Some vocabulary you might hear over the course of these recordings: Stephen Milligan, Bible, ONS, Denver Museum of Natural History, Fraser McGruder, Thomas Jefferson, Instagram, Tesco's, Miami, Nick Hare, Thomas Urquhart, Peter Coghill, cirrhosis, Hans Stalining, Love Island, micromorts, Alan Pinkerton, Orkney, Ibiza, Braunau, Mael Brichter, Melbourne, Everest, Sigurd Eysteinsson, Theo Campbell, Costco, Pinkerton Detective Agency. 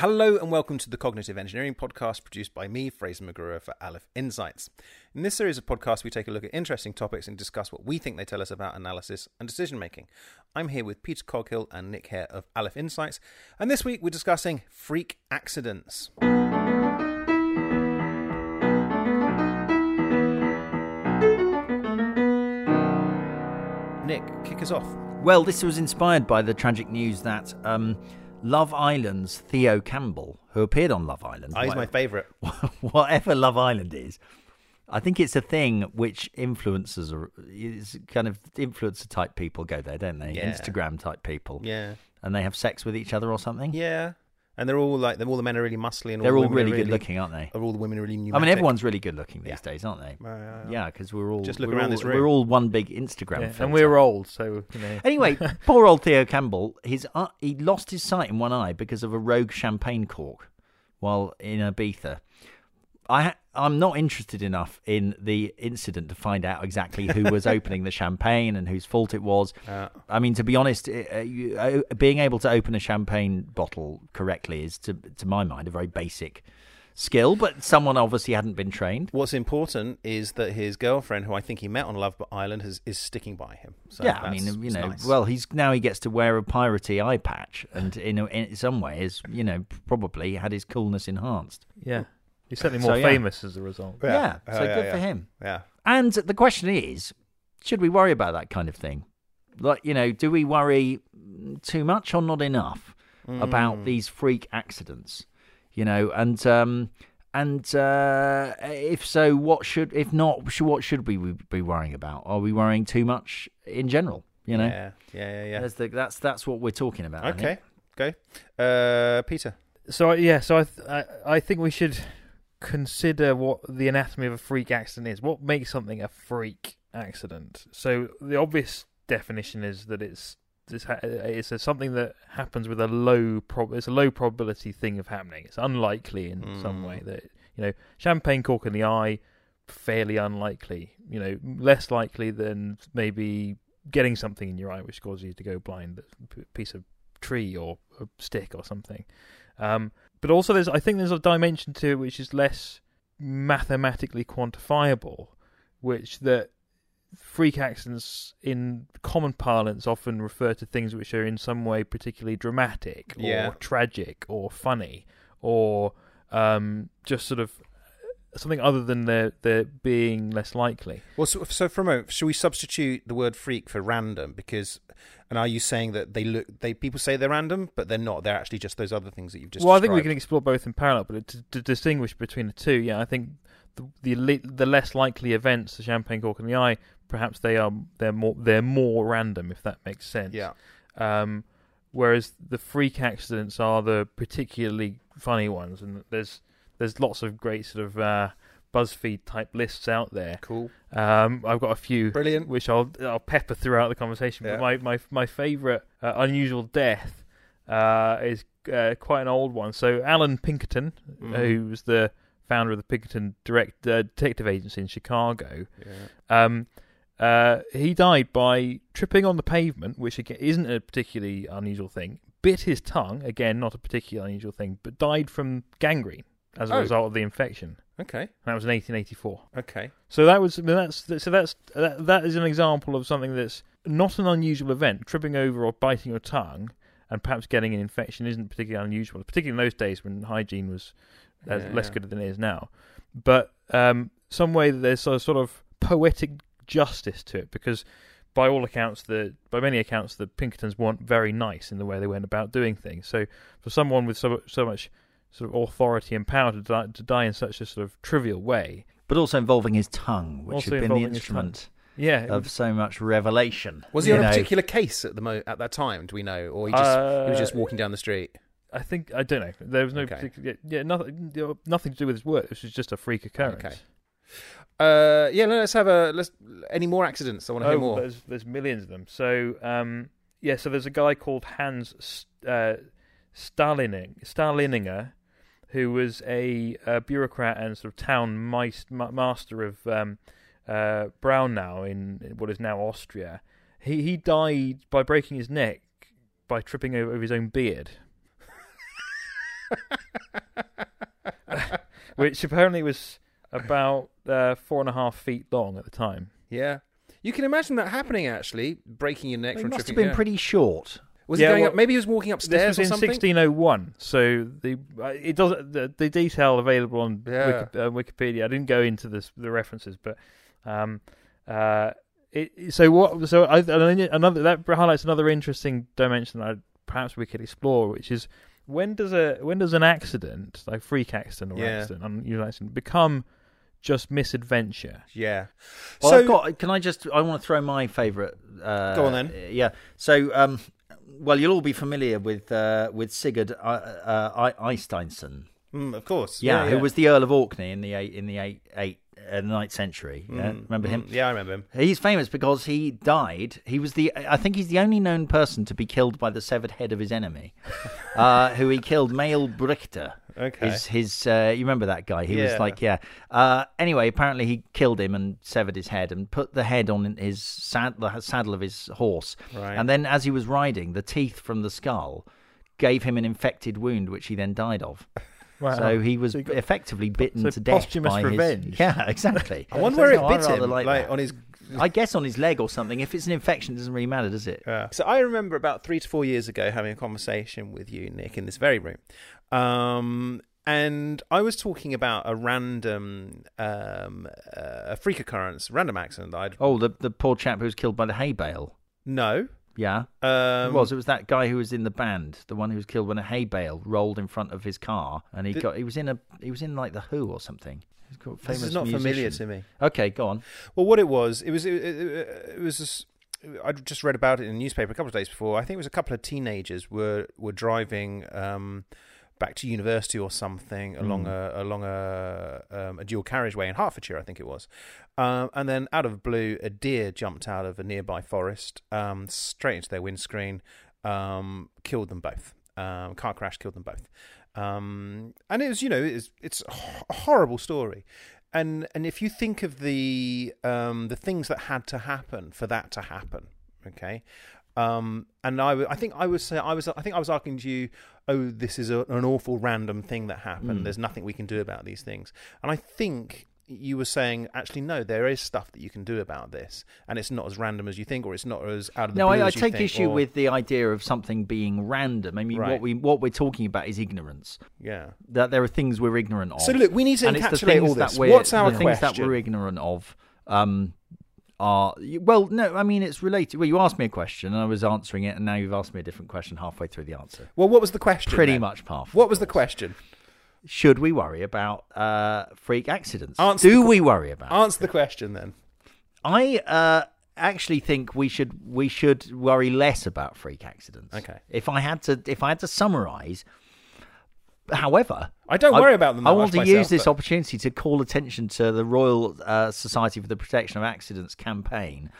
Hello and welcome to the Cognitive Engineering Podcast, produced by me, Fraser McGruder, for Aleph Insights. In this series of podcasts, we take a look at interesting topics and discuss what we think they tell us about analysis and decision-making. I'm here with Peter Coghill and Nick Hare of Aleph Insights, and this week we're discussing freak accidents. Nick, kick us off. Well, this was inspired by the tragic news that Love Island's Theo Campbell, who appeared on Love Island. Oh, he's my favourite. Whatever Love Island is, I think it's a thing which influencers are, it's kind of influencer type people go there, don't they? Yeah. Instagram type people. Yeah. And they have sex with each other or something. Yeah. And they're all like, all the men are really muscly, and they're all really good looking, aren't they? Are all the women really pneumatic? I mean, everyone's really good looking these days, aren't they? Yeah, because we're all just look around this room. We're all one big Instagram filter. And we're old, so you know. Anyway, poor old Theo Campbell. He lost his sight in one eye because of a rogue champagne cork while in Ibiza. I'm not interested enough in the incident to find out exactly who was opening the champagne and whose fault it was. I mean, to be honest, being able to open a champagne bottle correctly is, to my mind, a very basic skill, but someone obviously hadn't been trained. What's important is that his girlfriend, who I think he met on Love Island, is sticking by him. So yeah, I mean, you know, nice. Well, he gets to wear a piratey eye patch, and in some ways, you know, probably had his coolness enhanced. Yeah. He's certainly more famous as a result. Yeah, so good for him. Yeah. And the question is, should we worry about that kind of thing? Like, you know, do we worry too much or not enough about these freak accidents? You know, and if so, what should we be worrying about? Are we worrying too much in general? You know, yeah. That's what we're talking about. Okay, Peter. So I think we should consider what the anatomy of a freak accident is. What makes something a freak accident? So the obvious definition is that it's something that happens with it's a low probability thing of happening. It's unlikely in some way that, you know, champagne cork in the eye, fairly unlikely, you know, less likely than maybe getting something in your eye which causes you to go blind, a piece of tree or a stick or something. But also there's a dimension to it which is less mathematically quantifiable, which that freak accidents in common parlance often refer to things which are in some way particularly dramatic or tragic or funny or just sort of something other than the being less likely. Well, so for a moment, should we substitute the word freak for random? Because, and are you saying that people say they're random, but they're not? They're actually just those other things that you've just described. I think we can explore both in parallel, but to distinguish between the two, I think the less likely events, the champagne cork and the eye, perhaps they're more random, if that makes sense. Yeah. Whereas the freak accidents are the particularly funny ones, and there's lots of great sort of BuzzFeed-type lists out there. Cool. I've got a few. Brilliant. Which I'll pepper throughout the conversation. Yeah. But my favourite unusual death is quite an old one. So Alan Pinkerton, who was the founder of the Pinkerton Detective Agency in Chicago, he died by tripping on the pavement, which again, isn't a particularly unusual thing, bit his tongue, again, not a particularly unusual thing, but died from gangrene as a result of the infection. Okay. And that was in 1884. Okay. So that is an example of something that's not an unusual event. Tripping over or biting your tongue and perhaps getting an infection isn't particularly unusual, particularly in those days when hygiene was less good than it is now. But some way there's a sort of poetic justice to it, because by all accounts, by many accounts, the Pinkertons weren't very nice in the way they went about doing things. So for someone with so much sort of authority and power to die in such a sort of trivial way, but also involving his tongue, which had been the instrument of so much revelation. Was he on a particular case at that time? Do we know, or he was just walking down the street? I think I don't know. There was no particular, nothing to do with his work. This was just a freak occurrence. Okay. Let's have any more accidents. I want to hear more. There's millions of them. So so there's a guy called Hans Stalininger, who was a bureaucrat and sort of town master of Braunau in what is now Austria. He died by breaking his neck by tripping over his own beard. Which apparently was about 4.5 feet long at the time. Yeah. You can imagine that happening, actually, breaking your neck from tripping. It must have been pretty short. Was he going up? Maybe he was walking upstairs or something. This was in 1601, so the detail available on Wikipedia. I didn't go into the references, but that highlights another interesting dimension that perhaps we could explore, which is when does an accident, like freak accident or accident, unusual accident, become just misadventure? Yeah. Well, so I want to throw my favourite. Go on then. Yeah. So. Well, you'll all be familiar with Sigurd Eysteinsson, of course. Yeah, who was the Earl of Orkney in the 9th century. Mm. Yeah, remember him? Yeah, I remember him. He's famous because he died. I think he's the only known person to be killed by the severed head of his enemy, who he killed, Mael Brichter. Okay. You remember that guy? He was like, yeah. Anyway, apparently he killed him and severed his head and put the head on his saddle of his horse. Right. And then as he was riding, the teeth from the skull gave him an infected wound, which he then died of. Wow. So he was effectively bitten to death. Posthumous revenge. Yeah, exactly. I wonder where it bit him. Like on his... I guess on his leg or something. If it's an infection, it doesn't really matter, does it? Yeah. So I remember about 3 to 4 years ago having a conversation with you, Nick, in this very room. And I was talking about a random freak occurrence, random accident. The poor chap who was killed by the hay bale. No. Yeah. It was that guy who was in the band, the one who was killed when a hay bale rolled in front of his car, and he was in the Who or something. This is not musician. Familiar to me. Okay, go on. Well, what it was I just read about it in the newspaper a couple of days before. I think it was a couple of teenagers were driving back to university or something along a dual carriageway in Hertfordshire, I think it was. And then out of blue, a deer jumped out of a nearby forest straight into their windscreen, killed them both. Car crash killed them both. And it was, it's a horrible story. And if you think of the things that had to happen for that to happen, okay. I think I was asking you, oh, this is an awful random thing that happened. Mm. There's nothing we can do about these things. And I think you were saying, actually, no, there is stuff that you can do about this, and it's not as random as you think, or it's not as out of the blue as you think. No, I take issue with the idea of something being random. I mean, right. what we're talking about is ignorance. Yeah, that there are things we're ignorant of. So look, we need to encapsulate all this. What's our question? Things that we're ignorant of are it's related. Well, you asked me a question and I was answering it, and now you've asked me a different question halfway through the answer. Well, what was the question? Pretty then? Much half. What was the question? Should we worry about freak accidents? Do we worry about it? Answer the question then. I actually think we should worry less about freak accidents. Okay. If I had to summarise, however, I don't worry about them that much. I want to use this opportunity to call attention to the Royal Society for the Protection of Accidents campaign.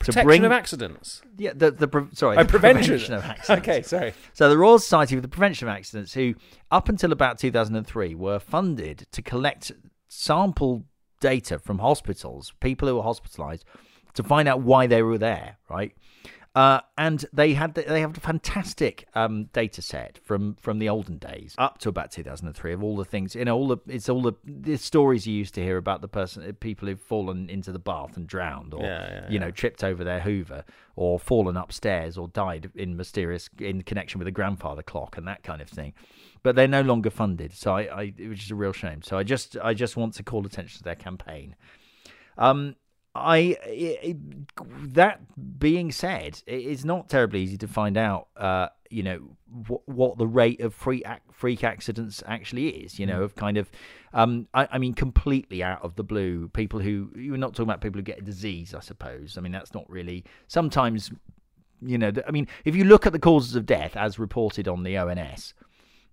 Protection of accidents. Yeah, prevention of accidents. Okay, sorry. So the Royal Society for the Prevention of Accidents, who up until about 2003 were funded to collect sample data from hospitals, people who were hospitalised, to find out why they were there, right? And they have a fantastic data set from the olden days up to about 2003 of all the things, all the stories you used to hear about people who've fallen into the bath and drowned, or tripped over their Hoover, or fallen upstairs, or died in connection with a grandfather clock and that kind of thing. But they're no longer funded, so it was just a real shame. So I just want to call attention to their campaign. That being said, it's not terribly easy to find out, what the rate of freak accidents actually is. Completely out of the blue. People who you're not talking about, people who get a disease, I suppose. I mean, that's not really sometimes. If you look at the causes of death as reported on the ONS,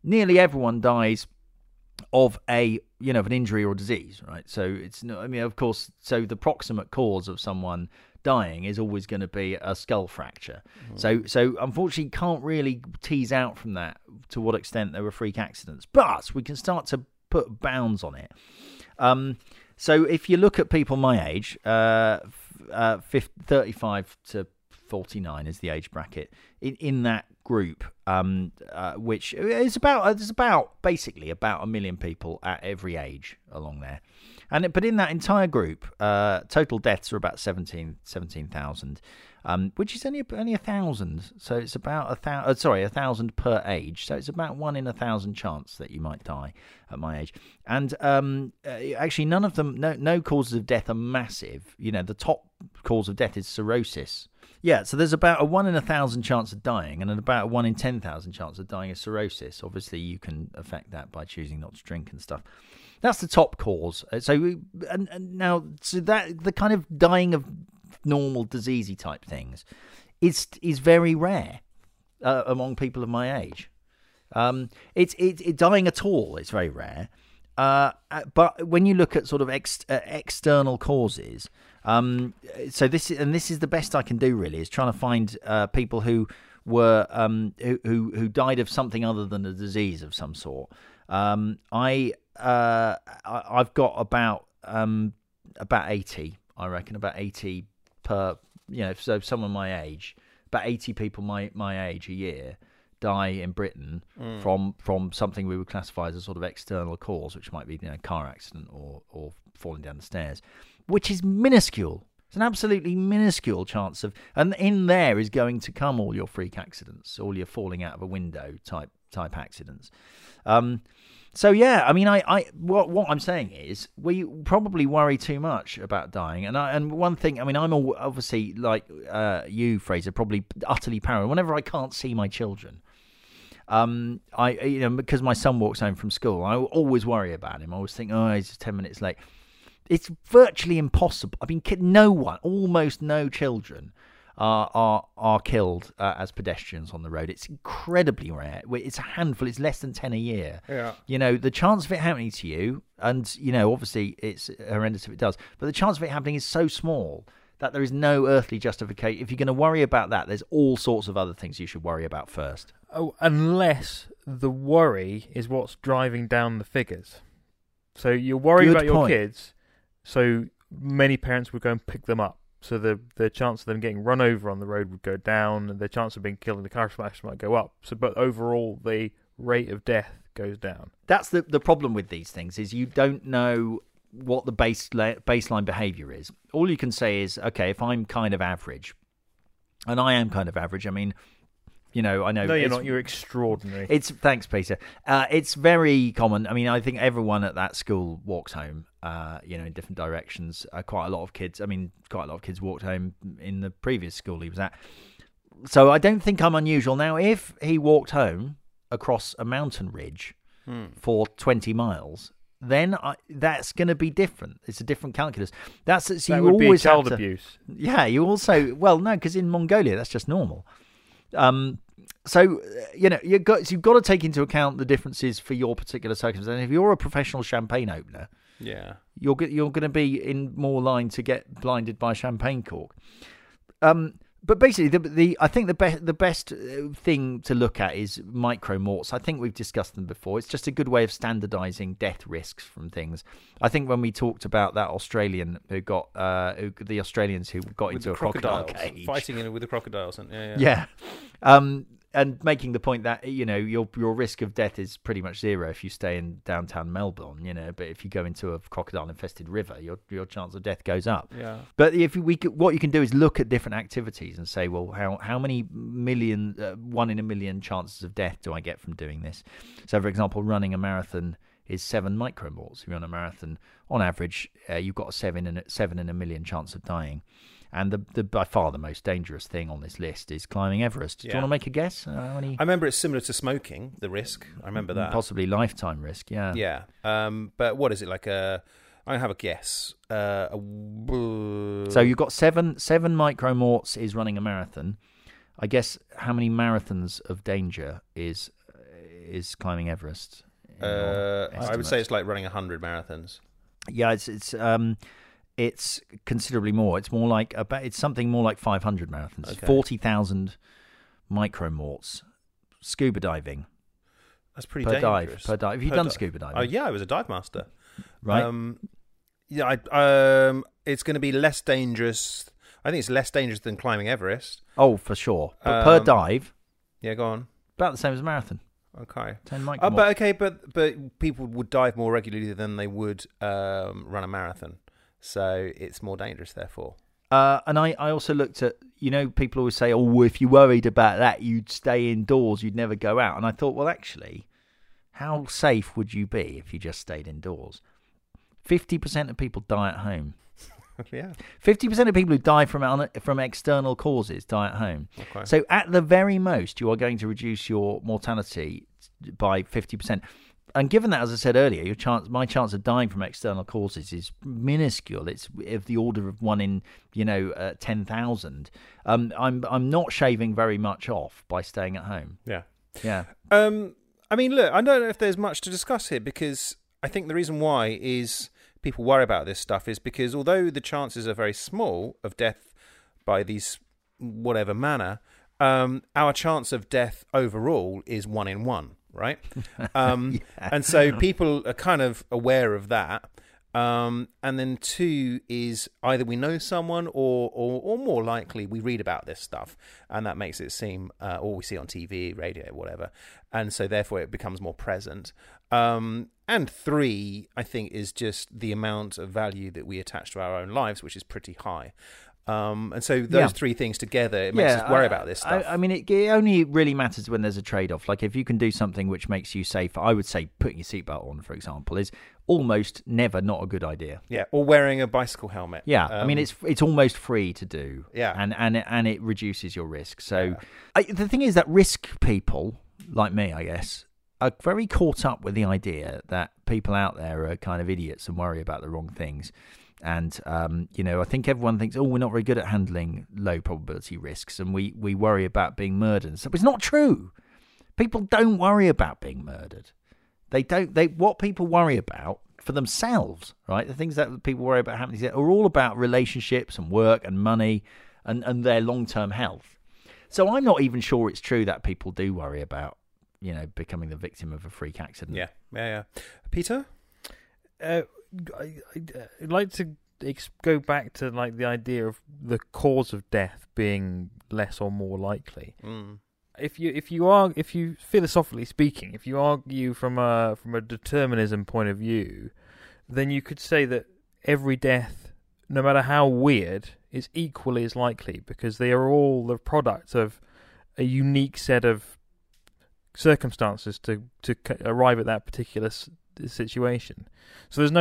nearly everyone dies of an injury or disease, right? So it's not, of course, so the proximate cause of someone dying is always going to be a skull fracture. Mm-hmm. So unfortunately can't really tease out from that to what extent there were freak accidents, but we can start to put bounds on it. So if you look at people my age, 35 to 49 is the age bracket in that group, which is about, there's about basically about a million people at every age along there. And but in that entire group, total deaths are about 17,000, which is only 1,000. So it's about 1,000 per age. So it's about 1 in 1,000 chance that you might die at my age. And actually, none of them, no causes of death are massive. You know, the top cause of death is cirrhosis. Yeah, so there's about a 1 in 1,000 chance of dying, and about a 1 in 10,000 chance of dying of cirrhosis. Obviously, you can affect that by choosing not to drink and stuff. That's the top cause. So now that the kind of dying of normal diseasey type things is very rare among people of my age. Dying at all is very rare. But when you look at sort of external causes, so this is the best I can do really, is trying to find people who were who died of something other than a disease of some sort. I've got about 80, I reckon, about 80 per, you know, so someone my age, about 80 people my age a year die in Britain from something we would classify as a sort of external cause, which might be, you know, car accident or falling down the stairs, which is minuscule. It's an absolutely minuscule chance of, and in there is going to come all your freak accidents, all your falling out of a window type accidents. So yeah, I mean, what I'm saying is we probably worry too much about dying, and one thing, I mean, I'm obviously like you, Fraser, probably utterly paranoid. Whenever I can't see my children, because my son walks home from school, I always worry about him. I always think, oh, he's 10 minutes late. It's virtually impossible. I mean, almost no children are killed as pedestrians on the road. It's incredibly rare. It's a handful. It's less than 10 a year. Yeah. You know, the chance of it happening to you, and, you know, obviously it's horrendous if it does, but the chance of it happening is so small that there is no earthly justification. If you're going to worry about that, there's all sorts of other things you should worry about first. Oh, unless the worry is what's driving down the figures. So you're worried about your kids, so many parents would go and pick them up. So the chance of them getting run over on the road would go down, and the chance of being killed in a car crash might go up. So, but overall, the rate of death goes down. That's the problem with these things, is you don't know what the baseline behaviour is. All you can say is, okay, if I'm kind of average, and I am kind of average, I mean, you know, I know. No, you're not. You're extraordinary. Thanks, Peter. It's very common. I mean, I think everyone at that school walks home, you know, in different directions. Quite a lot of kids walked home in the previous school he was at. So I don't think I'm unusual. Now, if he walked home across a mountain ridge for 20 miles, then that's going to be different. It's a different calculus. That would always be child abuse. Yeah, you also... Well, no, because in Mongolia, that's just normal. So, you know, you've got to take into account the differences for your particular circumstance. And if you're a professional champagne opener, yeah, you're going to be in more line to get blinded by a champagne cork. But basically, I think the best thing to look at is micromorts. I think we've discussed them before. It's just a good way of standardising death risks from things. I think when we talked about that Australian the Australians who got into a crocodile cage, fighting in with the crocodiles, and and making the point that, you know, your risk of death is pretty much zero if you stay in downtown Melbourne, you know, but if you go into a crocodile-infested river, your chance of death goes up. Yeah. But what you can do is look at different activities and say, well, how many million 1 in 1,000,000 chances of death do I get from doing this? So, for example, running a marathon is 7 micromorts. If you run a marathon, on average, you've got a 7 in 1,000,000 chance of dying. And the by far the most dangerous thing on this list is climbing Everest. Do you want to make a guess? I remember it's similar to smoking, the risk. I remember that. Possibly lifetime risk, yeah. Yeah. But what is it, like a... I have a guess. So you've got 7 micromorts is running a marathon. I guess how many marathons of danger is climbing Everest? I would say it's like running 100 marathons. Yeah, it's considerably more. It's more like it's something more like 500 marathons. Okay. 40,000 micromorts. Scuba diving. That's pretty dangerous. Per dive. Have you done scuba diving? Oh yeah, I was a dive master. Right. It's going to be less dangerous. I think it's less dangerous than climbing Everest. Oh, for sure. But per dive... Yeah, go on. About the same as a marathon. Okay. 10 mic. But okay, but people would dive more regularly than they would run a marathon. So it's more dangerous, therefore. And I also looked at, you know, people always say, oh, if you worried about that, you'd stay indoors, you'd never go out. And I thought, well, actually, how safe would you be if you just stayed indoors? 50% of people die at home. Yeah. 50% of people who die from external causes die at home. Okay. So at the very most, you are going to reduce your mortality by 50%. And given that, as I said earlier, my chance of dying from external causes is minuscule. It's of the order of 1 in 10,000. I'm not shaving very much off by staying at home. Yeah. Yeah. I mean, look, I don't know if there's much to discuss here, because I think the reason why is people worry about this stuff is because although the chances are very small of death by these whatever manner, our chance of death overall is 1 in 1, right? Yeah. And so people are kind of aware of that. And then 2 is either we know someone or more likely we read about this stuff, and that makes it seem, or we see on TV, radio, whatever. And so therefore it becomes more present. And 3, I think, is just the amount of value that we attach to our own lives, which is pretty high. And so those 3 things together, it makes us worry about this stuff. I mean, it only really matters when there's a trade-off. Like, if you can do something which makes you safer, I would say putting your seatbelt on, for example, is almost never not a good idea. Yeah, or wearing a bicycle helmet. Yeah, I mean, it's almost free to do. Yeah. And it reduces your risk. So the thing is that risk people, like me, I guess, are very caught up with the idea that people out there are kind of idiots and worry about the wrong things. And, you know, I think everyone thinks, oh, we're not very good at handling low probability risks, and we worry about being murdered. So it's not true. People don't worry about being murdered. They don't. What people worry about for themselves, right, the things that people worry about happening are all about relationships and work and money and their long-term health. So I'm not even sure it's true that people do worry about, you know, becoming the victim of a freak accident. Yeah, yeah, yeah. Peter? I'd like to go back to like the idea of the cause of death being less or more likely. Mm. If you philosophically speaking, if you argue from a determinism point of view, then you could say that every death, no matter how weird, is equally as likely, because they are all the product of a unique set of circumstances to arrive at that particular situation. So there's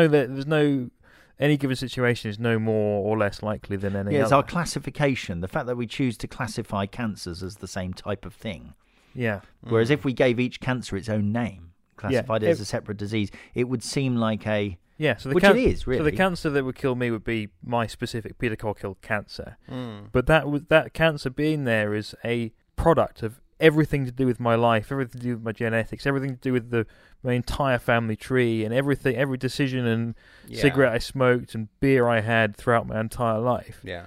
no any given situation is no more or less likely than any other. It's our classification, the fact that we choose to classify cancers as the same type of thing. Yeah. Whereas if we gave each cancer its own name, classified it as a separate disease, it would seem like a... Yeah, so which it is, really. So the cancer that would kill me would be my specific Peter Corkill cancer. Mm. But that cancer being there is a product of everything to do with my life, everything to do with my genetics, everything to do with my entire family tree, and everything, every decision and cigarette I smoked and beer I had throughout my entire life. Yeah,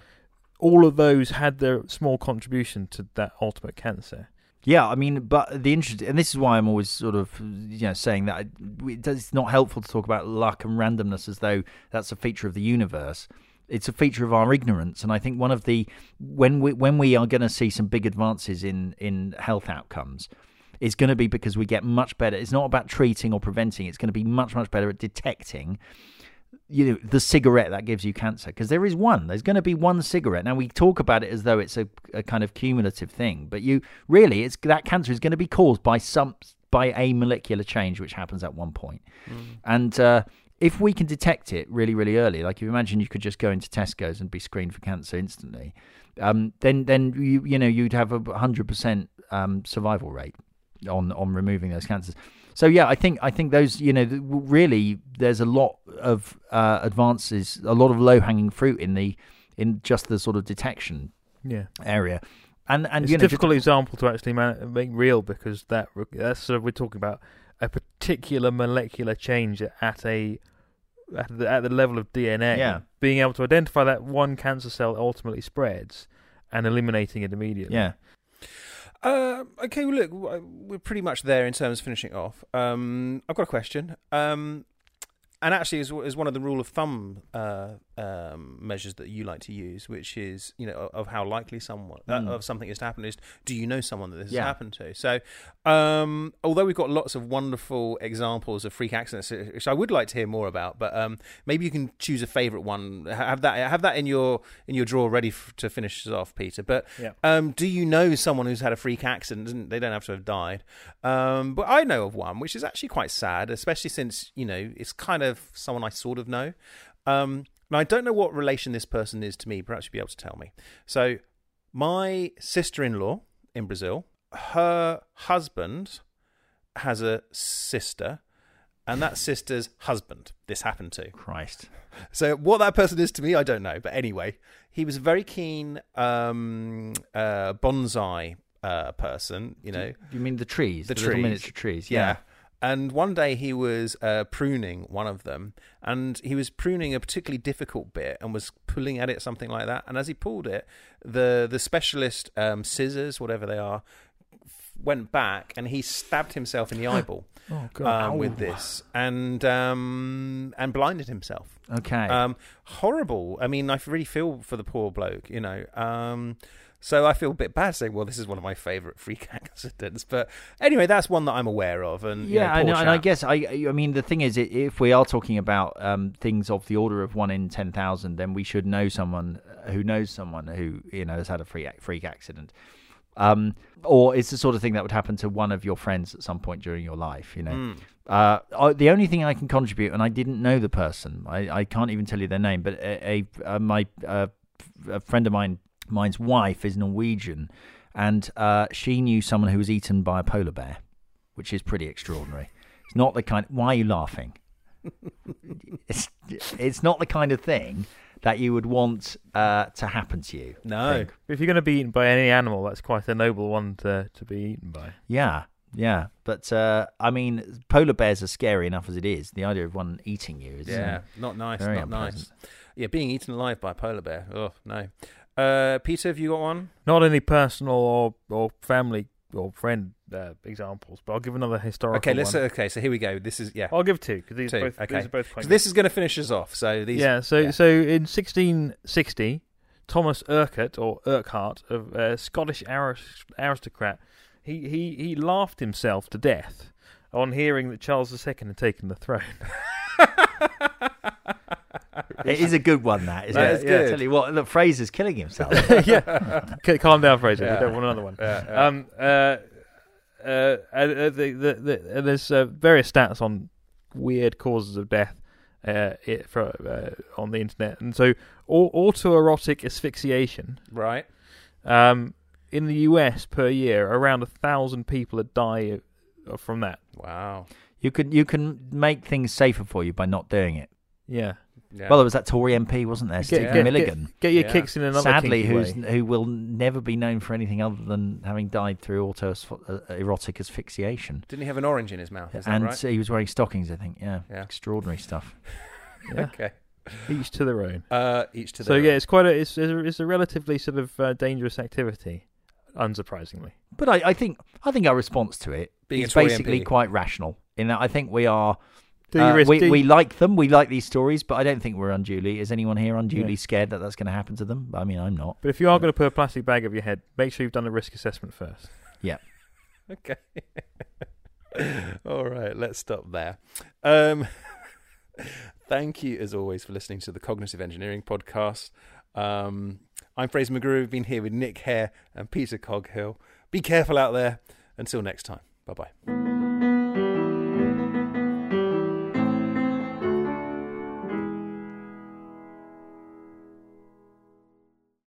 all of those had their small contribution to that ultimate cancer. Yeah, I mean, but the interest, and this is why I'm always sort of, you know, saying that it's not helpful to talk about luck and randomness as though that's a feature of the universe. It's a feature of our ignorance, and I think one of the when we are going to see some big advances in health outcomes, it's going to be because we get much better. It's not about treating or preventing. It's going to be much, much better at detecting, you know, the cigarette that gives you cancer, because there is one. There's going to be one cigarette. Now, we talk about it as though it's a kind of cumulative thing, but you really, it's that cancer is going to be caused by a molecular change which happens at one point, and. If we can detect it really, really early, like if you imagine you could just go into Tesco's and be screened for cancer instantly, then you'd have a 100% survival rate on removing those cancers. So yeah, I think those, you know, really there's a lot of advances, a lot of low hanging fruit in just the sort of detection area. And it's a difficult example to actually make real, because that's sort of, we're talking about a particular molecular change at the level of DNA, being able to identify that one cancer cell that ultimately spreads and eliminating it immediately. Yeah. Okay, well, look, we're pretty much there in terms of finishing off. I've got a question. And actually, as one of the rule of thumb measures that you like to use, which is, you know, of how likely someone of something is to happen, is do you know someone that this has happened to? So although we've got lots of wonderful examples of freak accidents, which I would like to hear more about, but maybe you can choose a favourite one. Have that in your drawer ready to finish us off, Peter. But do you know someone who's had a freak accident? They don't have to have died, but I know of one, which is actually quite sad, especially since, you know, it's kind of someone I sort of know. Now, I don't know what relation this person is to me. Perhaps you'll be able to tell me. So my sister-in-law in Brazil, her husband has a sister, and that sister's husband this happened to. Christ. So what that person is to me, I don't know. But anyway, he was a very keen bonsai person, you know. You mean the trees? The little miniature trees, yeah. And one day he was pruning one of them, and he was pruning a particularly difficult bit and was pulling at it, something like that. And as he pulled it, the specialist scissors, whatever they are, went back, and he stabbed himself in the eyeball with this, and blinded himself. Okay. Horrible. I mean, I really feel for the poor bloke, you know. So I feel a bit bad saying, well, this is one of my favourite freak accidents. But anyway, that's one that I'm aware of. And yeah, you know, and I guess, I mean, the thing is, if we are talking about things of the order of 1 in 10,000, then we should know someone who knows someone who, you know, has had a freak accident. Or it's the sort of thing that would happen to one of your friends at some point during your life, you know. The only thing I can contribute, and I didn't know the person, I can't even tell you their name, but a friend of mine's wife is Norwegian, and she knew someone who was eaten by a polar bear, which is pretty extraordinary. It's not the kind. Why are you laughing? It's not the kind of thing that you would want to happen to you. No, if you're going to be eaten by any animal, that's quite a noble one to be eaten by. Yeah, yeah, but I mean, polar bears are scary enough as it is. The idea of one eating you is not nice. Very unpleasant. Nice. Yeah, being eaten alive by a polar bear. Oh no. Peter, have you got one? Not any personal or family or friend examples, but I'll give another historical. Okay, so here we go. This is I'll give two because these are both. So this is going to finish us off. So these. Yeah. So in 1660, Thomas Urquhart, of Scottish aristocrat, he laughed himself to death on hearing that Charles II had taken the throne. It is a good one, that, isn't it? Good. I tell you what, look, Fraser's killing himself. Yeah, calm down, Fraser. We don't want another one. Yeah. There's various stats on weird causes of death on the internet, and so autoerotic asphyxiation. Right. In the US per year, around 1,000 people die from that. Wow. You can make things safer for you by not doing it. Yeah. Yeah. Well, there was that Tory MP, wasn't there? Stephen Milligan. Get your kicks in another. Sadly, who will never be known for anything other than having died through autoerotic asphyxiation. Didn't he have an orange in his mouth? Is that right? He was wearing stockings, I think. Yeah. Extraordinary stuff. Yeah. Okay. Each to their own. So yeah, it's quite it's a relatively sort of dangerous activity, unsurprisingly. But I think our response to it is basically quite rational. In that, I think we are. We like them. We like these stories, but I don't think we're unduly. Is anyone here unduly scared that that's going to happen to them? I mean, I'm not. But if you are going to put a plastic bag over your head, make sure you've done a risk assessment first. Yeah. Okay. All right, let's stop there. Thank you, as always, for listening to the Cognitive Engineering Podcast. I'm Fraser McGruder. We've been here with Nick Hare and Peter Coghill. Be careful out there. Until next time. Bye-bye.